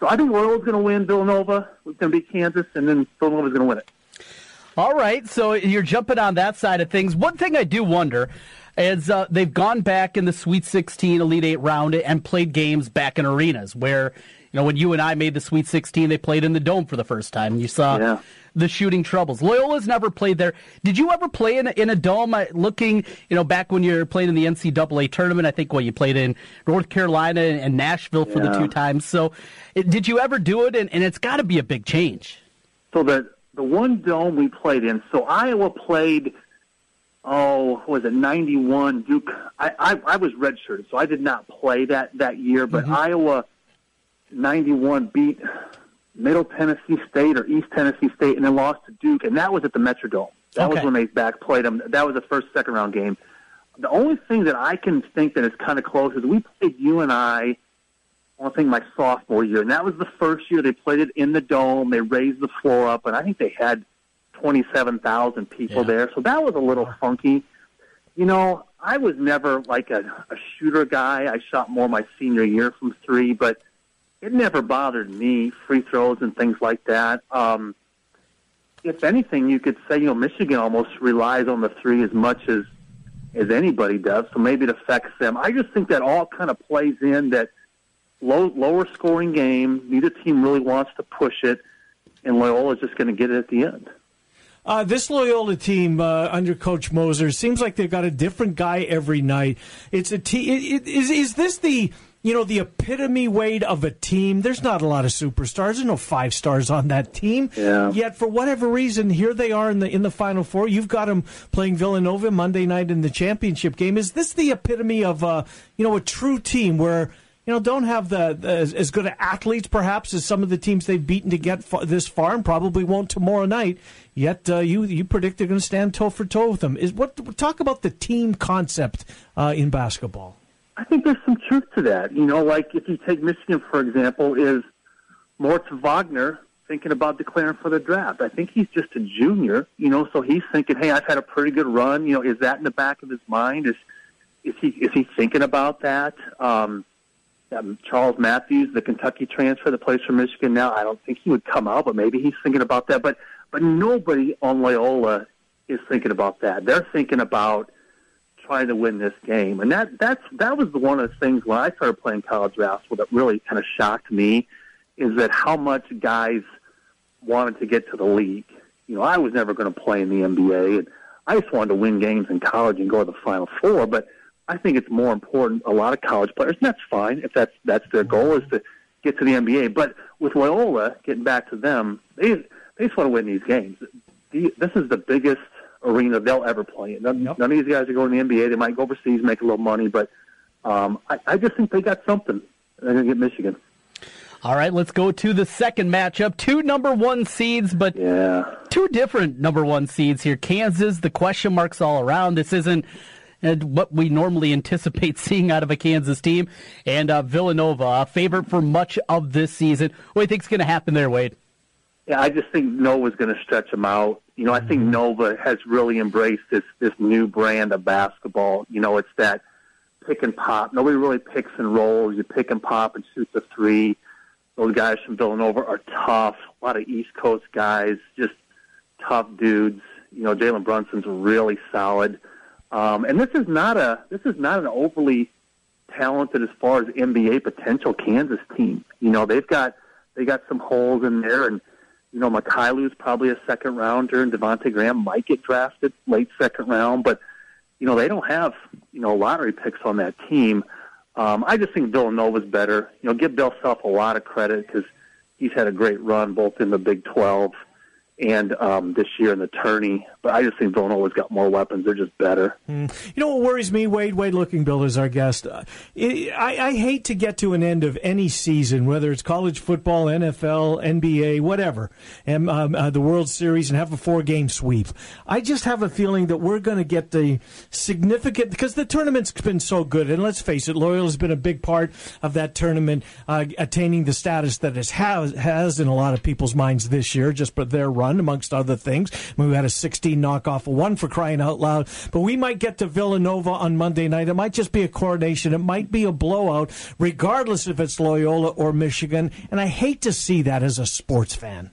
So I think Loyola's going to win Villanova. It's going to be Kansas, and then Villanova's going to win it. All right, so you're jumping on that side of things. One thing I do wonder is uh, they've gone back in the Sweet sixteen, Elite Eight round and played games back in arenas where, you know, when you and I made the Sweet sixteen, they played in the Dome for the first time. You saw yeah. the shooting troubles. Loyola's never played there. Did you ever play in, in a Dome? Looking, you know, back when you were playing in the N C double A tournament, I think, well, you played in North Carolina and Nashville for yeah. the two times. So it, did you ever do it? And, and it's got to be a big change. So the, the one Dome we played in, so Iowa played, oh, was it ninety-one? Duke. I, I, I was redshirted, so I did not play that, that year, but mm-hmm. Iowa ninety-one beat Middle Tennessee State or East Tennessee State, and then lost to Duke, and that was at the Metrodome. That okay. was when they back played them. That was the first second-round game. The only thing that I can think that is kind of close is we played you and I, I think my sophomore year, and that was the first year they played it in the Dome. They raised the floor up, and I think they had twenty-seven thousand people yeah. there, so that was a little funky. You know, I was never like a, a shooter guy. I shot more my senior year from three, but it never bothered me, free throws and things like that. Um, if anything, you could say, you know, Michigan almost relies on the three as much as, as anybody does, so maybe it affects them. I just think that all kind of plays in that low, lower scoring game, neither team really wants to push it, and Loyola's just going to get it at the end. Uh, this Loyola team uh, under Coach Moser seems like they've got a different guy every night. It's a te- it, it, is, is this the... You know, the epitome, Wade, of a team? There's not a lot of superstars. There's no five stars on that team. Yeah. Yet, for whatever reason, here they are in the in the Final Four. You've got them playing Villanova Monday night in the championship game. Is this the epitome of uh, you know, a true team where, you know, don't have the, the as, as good of athletes perhaps as some of the teams they've beaten to get f- this far, and probably won't tomorrow night? Yet uh, you you predict they're going to stand toe for toe with them. Is what talk about the team concept uh, in basketball? I think there's some truth to that. You know, like if you take Michigan, for example, is Moritz Wagner thinking about declaring for the draft? I think he's just a junior, you know, so he's thinking, hey, I've had a pretty good run. You know, is that in the back of his mind? Is is he is he thinking about that? Um, um, Charles Matthews, the Kentucky transfer that plays for Michigan now, I don't think he would come out, but maybe he's thinking about that. But but nobody on Loyola is thinking about that. They're thinking about trying to win this game, and that that's that was one of the things when I started playing college basketball that really kind of shocked me, is that how much guys wanted to get to the league. You know, I was never going to play in the N B A, and I just wanted to win games in college and go to the Final Four. But I think it's more important. A lot of college players, and that's fine if that's that's their goal, is to get to the N B A. But with Loyola, getting back to them, they they just want to win these games. This is the biggest arena they'll ever play in. None, yep. none of these guys are going to the N B A. They might go overseas, make a little money, but um, I, I just think they got something. They're going to get Michigan. All right, let's go to the second matchup. Two number one seeds, but yeah. two different number one seeds here. Kansas, the question marks all around. This isn't what we normally anticipate seeing out of a Kansas team. And uh, Villanova, a favorite for much of this season. What do you think is going to happen there, Wade? Yeah, I just think Nova's going to stretch them out. You know, I think Nova has really embraced this this new brand of basketball. You know, it's that pick and pop. Nobody really picks and rolls. You pick and pop and shoot the three. Those guys from Villanova are tough. A lot of East Coast guys, just tough dudes. You know, Jalen Brunson's really solid. Um, and this is not a this is not an overly talented as far as N B A potential Kansas team. You know, they've got they got some holes in there, and You know, Matkailu's probably a second rounder, and Devontae Graham might get drafted late second round. But, you know, they don't have, you know, lottery picks on that team. Um, I just think Villanova's better. You know, give Bill Self a lot of credit because he's had a great run both in the Big twelve and um, this year in the tourney. But I just think Villanova's got more weapons. They're just better. Mm. You know what worries me? Wade, Wade Lookingbill is our guest. Uh, it, I, I hate to get to an end of any season, whether it's college football, N F L, N B A, whatever, and um, uh, the World Series, and have a four-game sweep. I just have a feeling that we're going to get the significant, because the tournament's been so good, and let's face it, Loyola has been a big part of that tournament uh, attaining the status that it has, has in a lot of people's minds this year, just but their right. amongst other things. I mean, we had a sixteen knockoff of one, for crying out loud. But we might get to Villanova on Monday night. It might just be a coronation. It might be a blowout, regardless if it's Loyola or Michigan. And I hate to see that as a sports fan.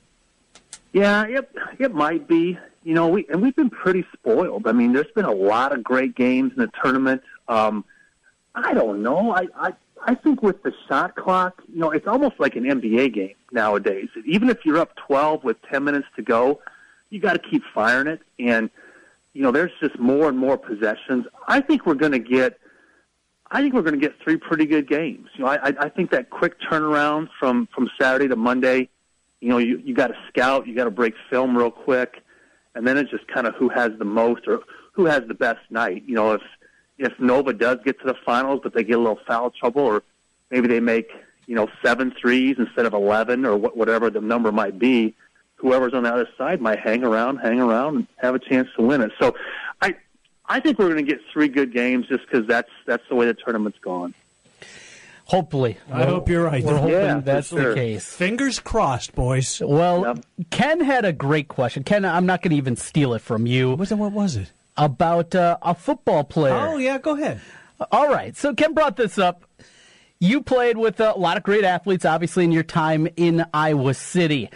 Yeah, it, it might be. You know, we and we've been pretty spoiled. I mean, there's been a lot of great games in the tournament. Um, I don't know. I, I, I think with the shot clock, you know, it's almost like an N B A game nowadays. Even if you're up twelve with ten minutes to go, you got to keep firing it. And, you know, there's just more and more possessions. I think we're going to get, I think we're going to get three pretty good games. You know, I, I think that quick turnaround from, from Saturday to Monday, you know, you, you got to scout, you got to break film real quick. And then it's just kind of who has the most or who has the best night. You know, if, If Nova does get to the finals, but they get a little foul trouble, or maybe they make, you know, seven threes instead of eleven, or wh- whatever the number might be, whoever's on the other side might hang around, hang around, and have a chance to win it. So, I, I think we're going to get three good games just because that's that's the way the tournament's gone. Hopefully. I well, hope you're right. We're hoping yeah, that's sure. the case. Fingers crossed, boys. Well, yep. Ken had a great question. Ken, I'm not going to even steal it from you. What was it? What was it? About uh, a football player. Oh, yeah, go ahead. All right, so Ken brought this up. You played with a lot of great athletes, obviously, in your time in Iowa City.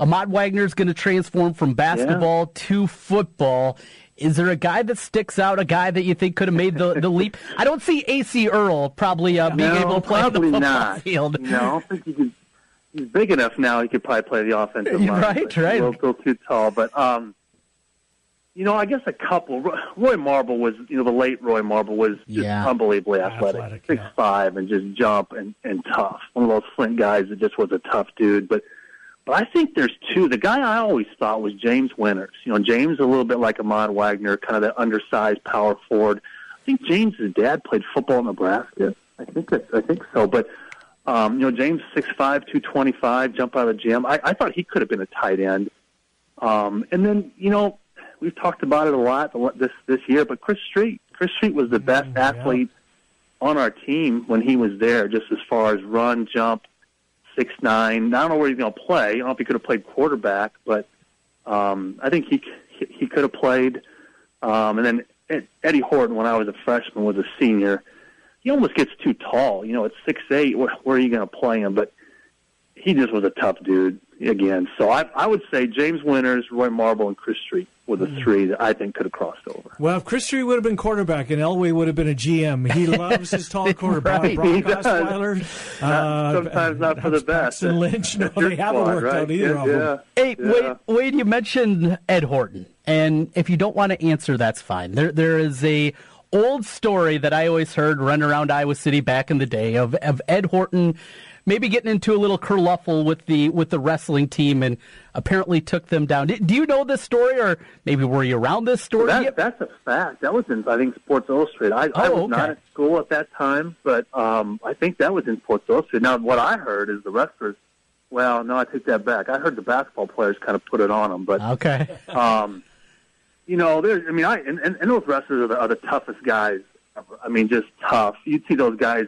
Ahmad Wagner's going to transform from basketball yeah. to football. Is there a guy that sticks out, a guy that you think could have made the, the leap? I don't see A C Earl probably uh, being no, able to play on the football not. field. No, I don't think he can. He's big enough now he could probably play the offensive line. Right, right. He won't go too tall, but... Um, You know, I guess a couple. Roy Marble was, you know, the late Roy Marble was just yeah. unbelievably athletic. athletic Six yeah. five and just jump and, and tough. One of those Flint guys that just was a tough dude. But but I think there's two. The guy I always thought was James Winters. You know, James is a little bit like Ahmad Wagner, kind of that undersized power forward. I think James' dad played football in Nebraska. I think that, I think so. But, um, you know, James, six five, two twenty-five, jump out of the gym. I, I thought he could have been a tight end. Um, and then, you know, we've talked about it a lot this this year, but Chris Street, Chris Street was the best yeah. athlete on our team when he was there, just as far as run, jump, six nine. I don't know where he's going to play. I don't know if he could have played quarterback, but um, I think he he could have played. Um, and then Eddie Horton, when I was a freshman, was a senior. He almost gets too tall. You know, at six eight, where are you going to play him? But he just was a tough dude again. So I, I would say James Winters, Roy Marble, and Chris Street were the three that I think could have crossed over. Well, if Chris Street would have been quarterback and Elway would have been a G M, he loves his tall quarterback. Right, Brock Osweiler. Uh, sometimes not for the best. And Lynch, no, they haven't squad, worked right? out either yeah, of them. Yeah. Hey, yeah. Wade, Wade, you mentioned Ed Horton, and if you don't want to answer, that's fine. There, There is a old story that I always heard run around Iowa City back in the day of, of Ed Horton maybe getting into a little kerfuffle with the with the wrestling team and apparently took them down. Do you know this story, or maybe were you around this story? Well, that, that's a fact. That was in, I think, Sports Illustrated. I, oh, I was okay. not at school at that time, but um, I think that was in Sports Illustrated. Now, what I heard is the wrestlers, well, no, I take that back. I heard the basketball players kind of put it on them. But, okay. um, you know, there's, I mean, I and, and, and those wrestlers are the, are the toughest guys ever. I mean, just tough. You'd see those guys.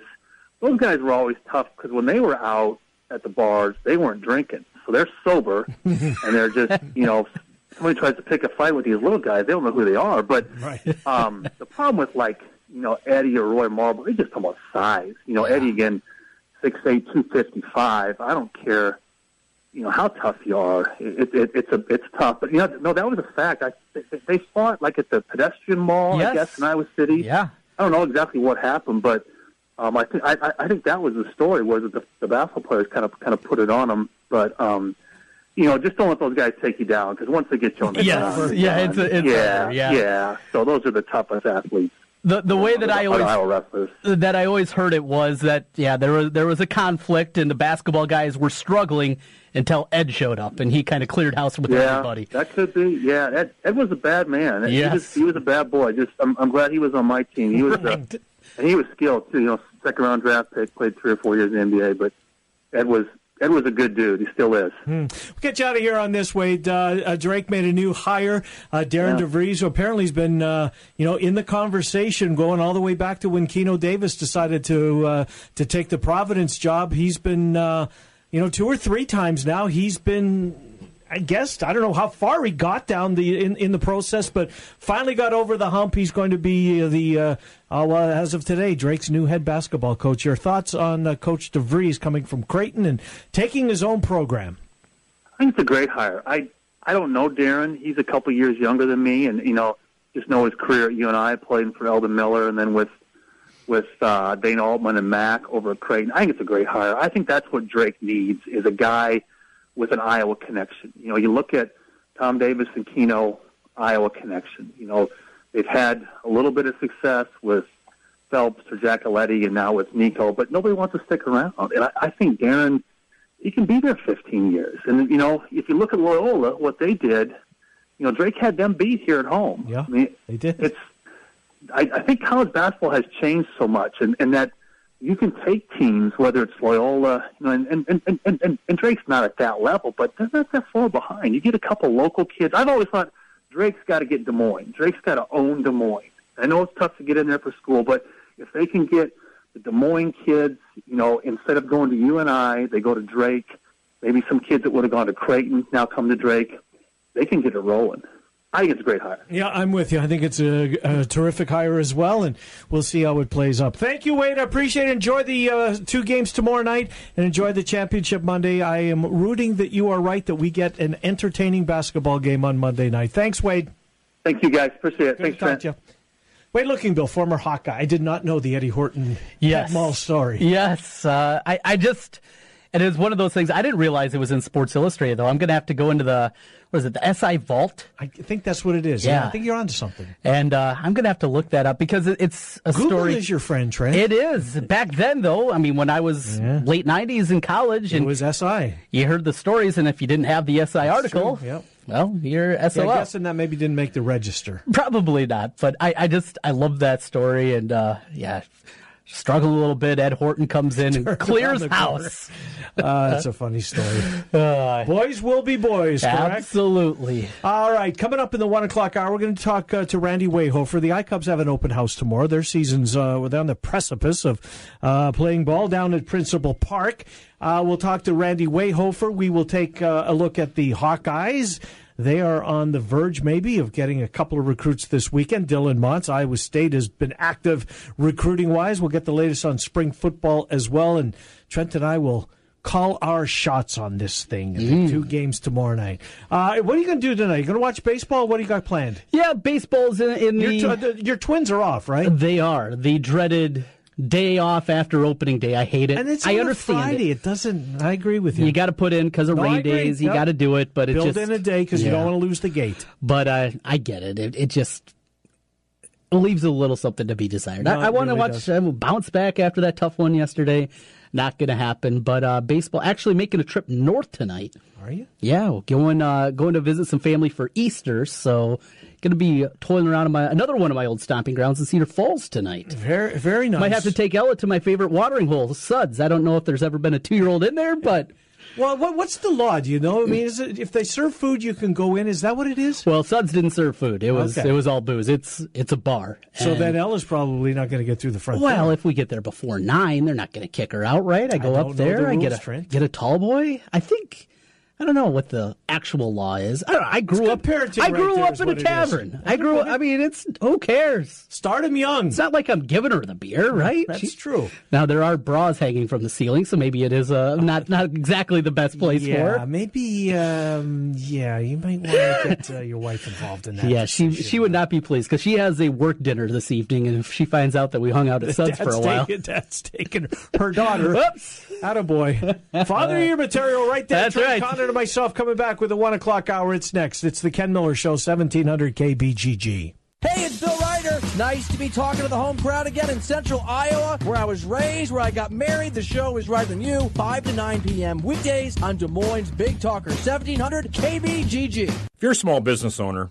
Those guys were always tough because when they were out at the bars, they weren't drinking. So they're sober, and they're just, you know, somebody tries to pick a fight with these little guys, they don't know who they are. But right. um, the problem with, like, you know, Eddie or Roy Marble, they just talk about size. You know, yeah. Eddie, again, six eight, two fifty-five. I don't care, you know, how tough you are. It, it, it's a, it's tough. But, you know, no, that was a fact. I, they, they fought, like, at the pedestrian mall, yes. I guess, in Iowa City. Yeah. I don't know exactly what happened, but... Um, I think I, I think that was the story, was that the, the basketball players kind of kind of put it on them. But um, you know, just don't let those guys take you down, because once they get you on the yes. ground, yeah, it's a, it's yeah, over, yeah, yeah. So those are the toughest athletes. The the way that I always that I always heard it was that yeah there was there was a conflict and the basketball guys were struggling until Ed showed up and he kind of cleared house with yeah, everybody. That could be yeah. Ed, Ed was a bad man. Yes. He, just, he was a bad boy. Just I'm, I'm glad he was on my team. He was right. uh, and he was skilled too. You know, second round draft pick, played three or four years in the N B A, but Ed was. Ed was a good dude. He still is. Hmm. We'll get you out of here on this, Wade. Uh, uh, Drake made a new hire, uh, Darren yeah. DeVries, who apparently has been, uh, you know, in the conversation going all the way back to when Keno Davis decided to uh, to take the Providence job. He's been, uh, you know, two or three times now. He's been. I guess I don't know how far he got down the in, in the process, but finally got over the hump. He's going to be the uh, uh, as of today, Drake's new head basketball coach. Your thoughts on uh, Coach DeVries coming from Creighton and taking his own program? I think it's a great hire. I I don't know Darren. He's a couple years younger than me, and you know, just know his career at U N I, playing for Eldon Miller, and then with with uh, Dana Altman and Mack over at Creighton. I think it's a great hire. I think that's what Drake needs is a guy with an Iowa connection. You know, you look at Tom Davis and Keno, Iowa connection. You know, they've had a little bit of success with Phelps or Giacoletti and now with Nico, but nobody wants to stick around. And I, I think Darren, he can be there fifteen years. And, you know, if you look at Loyola, what they did, you know, Drake had them beat here at home. Yeah, I mean, they did. It's, I, I think college basketball has changed so much, and, and that you can take teams, whether it's Loyola, you know, and, and, and, and, and Drake's not at that level, but they're not that far behind. You get a couple local kids. I've always thought Drake's got to get Des Moines. Drake's got to own Des Moines. I know it's tough to get in there for school, but if they can get the Des Moines kids, you know, instead of going to U N I, they go to Drake. Maybe some kids that would have gone to Creighton now come to Drake. They can get it rolling. I think it's a great hire. Yeah, I'm with you. I think it's a, a terrific hire as well, and we'll see how it plays up. Thank you, Wade. I appreciate it. Enjoy the uh, two games tomorrow night, and enjoy the championship Monday. I am rooting that you are right, that we get an entertaining basketball game on Monday night. Thanks, Wade. Thank you, guys. Appreciate it. Good Thanks, to talk to you. Wade Lookingbill, former Hawkeye. I did not know the Eddie Horton yes. mall story. Yes. Uh, I, I just... And it was one of those things. I didn't realize it was in Sports Illustrated, though. I'm going to have to go into the, what is it, the S I Vault? I think that's what it is. Yeah. yeah I think you're onto something. And uh, I'm going to have to look that up because it's a Google story. Google is your friend, Trent. It is. Back then, though, I mean, when I was yeah. late nineties in college. It and was S I. You heard the stories, and if you didn't have the S I that's article, true. Yep. well, you're S O L. Yeah, I'm guessing that maybe didn't make the register. Probably not. But I, I just, I love that story, and uh, yeah. Struggle a little bit. Ed Horton comes in and Turn clears house. Uh, that's a funny story. Uh, boys will be boys, correct? Absolutely. All right. Coming up in the one o'clock hour, we're going to talk uh, to Randy Wehofer. The I-Cubs have an open house tomorrow. Their season's uh, on the precipice of uh, playing ball down at Principal Park. Uh, we'll talk to Randy Wehofer. We will take uh, a look at the Hawkeyes. They are on the verge, maybe, of getting a couple of recruits this weekend. Dylan Montz, Iowa State, has been active recruiting-wise. We'll get the latest on spring football as well, and Trent and I will call our shots on this thing. Mm. The two games tomorrow night. Uh, what are you going to do tonight? You going to watch baseball? What do you got planned? Yeah, baseball's in, in your the... Tw- your twins are off, right? They are. The dreaded... day off after opening day. I hate it. And it's I understand Friday. It. it doesn't. I agree with you. You got to put in because of no, rain days. You yep. got to do it, but it build just build in a day because yeah. you don't want to lose the gate. But uh, I get it. It, it just leaves a little something to be desired. No, I, I want to really watch uh, bounce back after that tough one yesterday. Not going to happen. But uh, baseball actually making a trip north tonight. Are you? Yeah, well, going uh, going to visit some family for Easter. So. Going to be toiling around in my another one of my old stomping grounds in Cedar Falls tonight. Very, very nice. Might have to take Ella to my favorite watering hole, Suds. I don't know if there's ever been a two-year-old in there, but... Well, what, what's the law? Do you know? I mean, is it, if they serve food, you can go in. Is that what it is? Well, Suds didn't serve food. It was okay. It was all booze. It's it's a bar. So then Ella's probably not going to get through the front well, door. Well, if we get there before nine, they're not going to kick her out, right? I go I up there. The rules, I get a Trent. get a tall boy. I think... I don't know what the actual law is. I don't know. I grew up parenting. I grew right up in a tavern. I grew up. I mean, it's who cares? Start him young. It's not like I'm giving her the beer, right? That's she, true. Now there are bras hanging from the ceiling, so maybe it is uh, not not exactly the best place yeah, for her. Yeah, maybe. Um, yeah, you might want to get uh, your wife involved in that. Yeah, decision. she she would not be pleased because she has a work dinner this evening, and if she finds out that we hung out at Suds for a while, taken, Dad's taking her daughter. Oops, attaboy. Father, your material right there. That's Trent right. Condon to myself coming back with the one o'clock hour. It's next. It's the Ken Miller Show, seventeen hundred K B G G. Hey, it's Bill Ryder. Nice to be talking to the home crowd again in central Iowa, where I was raised, where I got married. The show is Ryder and You, five to nine p.m. weekdays on Des Moines' Big Talker, seventeen hundred K B G G. If you're a small business owner,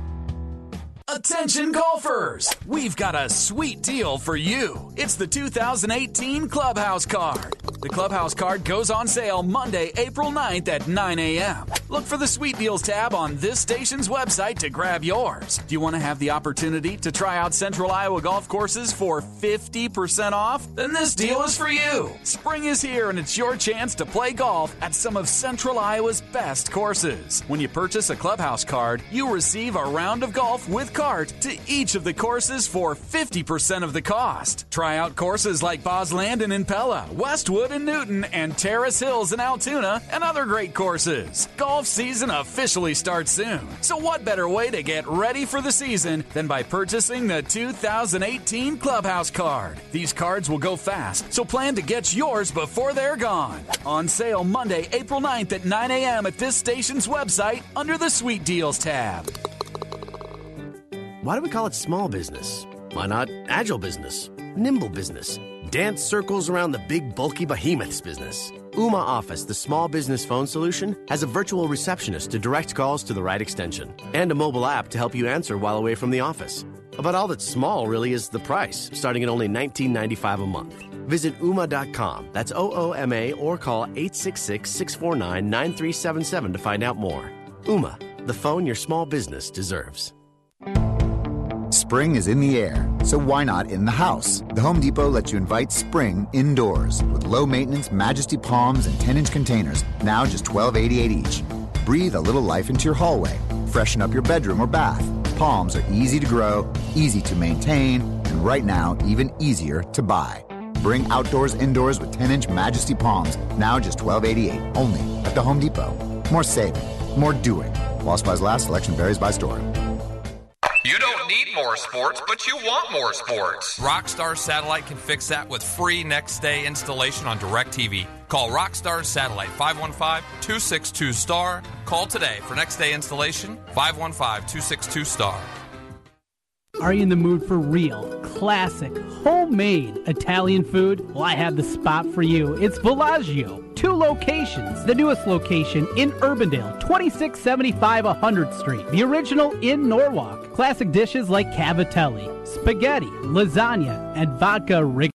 Attention golfers! We've got a sweet deal for you. It's the two thousand eighteen Clubhouse Card. The Clubhouse Card goes on sale Monday, April ninth at nine a.m. Look for the Sweet Deals tab on this station's website to grab yours. Do you want to have the opportunity to try out Central Iowa golf courses for fifty percent off? Then this deal is for you. Spring is here and it's your chance to play golf at some of Central Iowa's best courses. When you purchase a Clubhouse Card, you receive a round of golf with cart to each of the courses for fifty percent of the cost. Try out courses like Boslandin in Pella, Westwood in Newton, and Terrace Hills in Altoona, and other great courses. Golf season officially starts soon, so what better way to get ready for the season than by purchasing the two thousand eighteen Clubhouse Card? These cards will go fast, so plan to get yours before they're gone. On sale Monday, April ninth at nine a.m. at this station's website under the Sweet Deals tab. Why do we call it small business? Why not agile business, nimble business, dance circles around the big bulky behemoths business? Ooma Office, the small business phone solution, has a virtual receptionist to direct calls to the right extension and a mobile app to help you answer while away from the office. About all that's small really is the price, starting at only nineteen ninety-five a month. Visit ooma dot com, that's O O M A, or call eight six six, six four nine, nine three seven seven to find out more. Ooma, the phone your small business deserves. Spring is in the air, so why not in the house? The Home Depot lets you invite spring indoors with low-maintenance Majesty palms and ten-inch containers, now just twelve dollars and eighty-eight cents each. Breathe a little life into your hallway. Freshen up your bedroom or bath. Palms are easy to grow, easy to maintain, and right now, even easier to buy. Bring outdoors indoors with ten-inch Majesty palms, now just twelve dollars and eighty-eight cents only at the Home Depot. More saving, more doing. While supplies last, selection varies by store. You don't need more sports, but you want more sports. Rockstar Satellite can fix that with free next-day installation on DirecTV. Call Rockstar Satellite, five one five, two six two, S T A R. Call today for next-day installation, five one five, two six two, S T A R. Are you in the mood for real, classic, homemade Italian food? Well, I have the spot for you. It's Villaggio. Two locations. The newest location in Urbandale, twenty-six seventy-five one hundredth Street. The original in Norwalk. Classic dishes like cavatelli, spaghetti, lasagna, and vodka rig.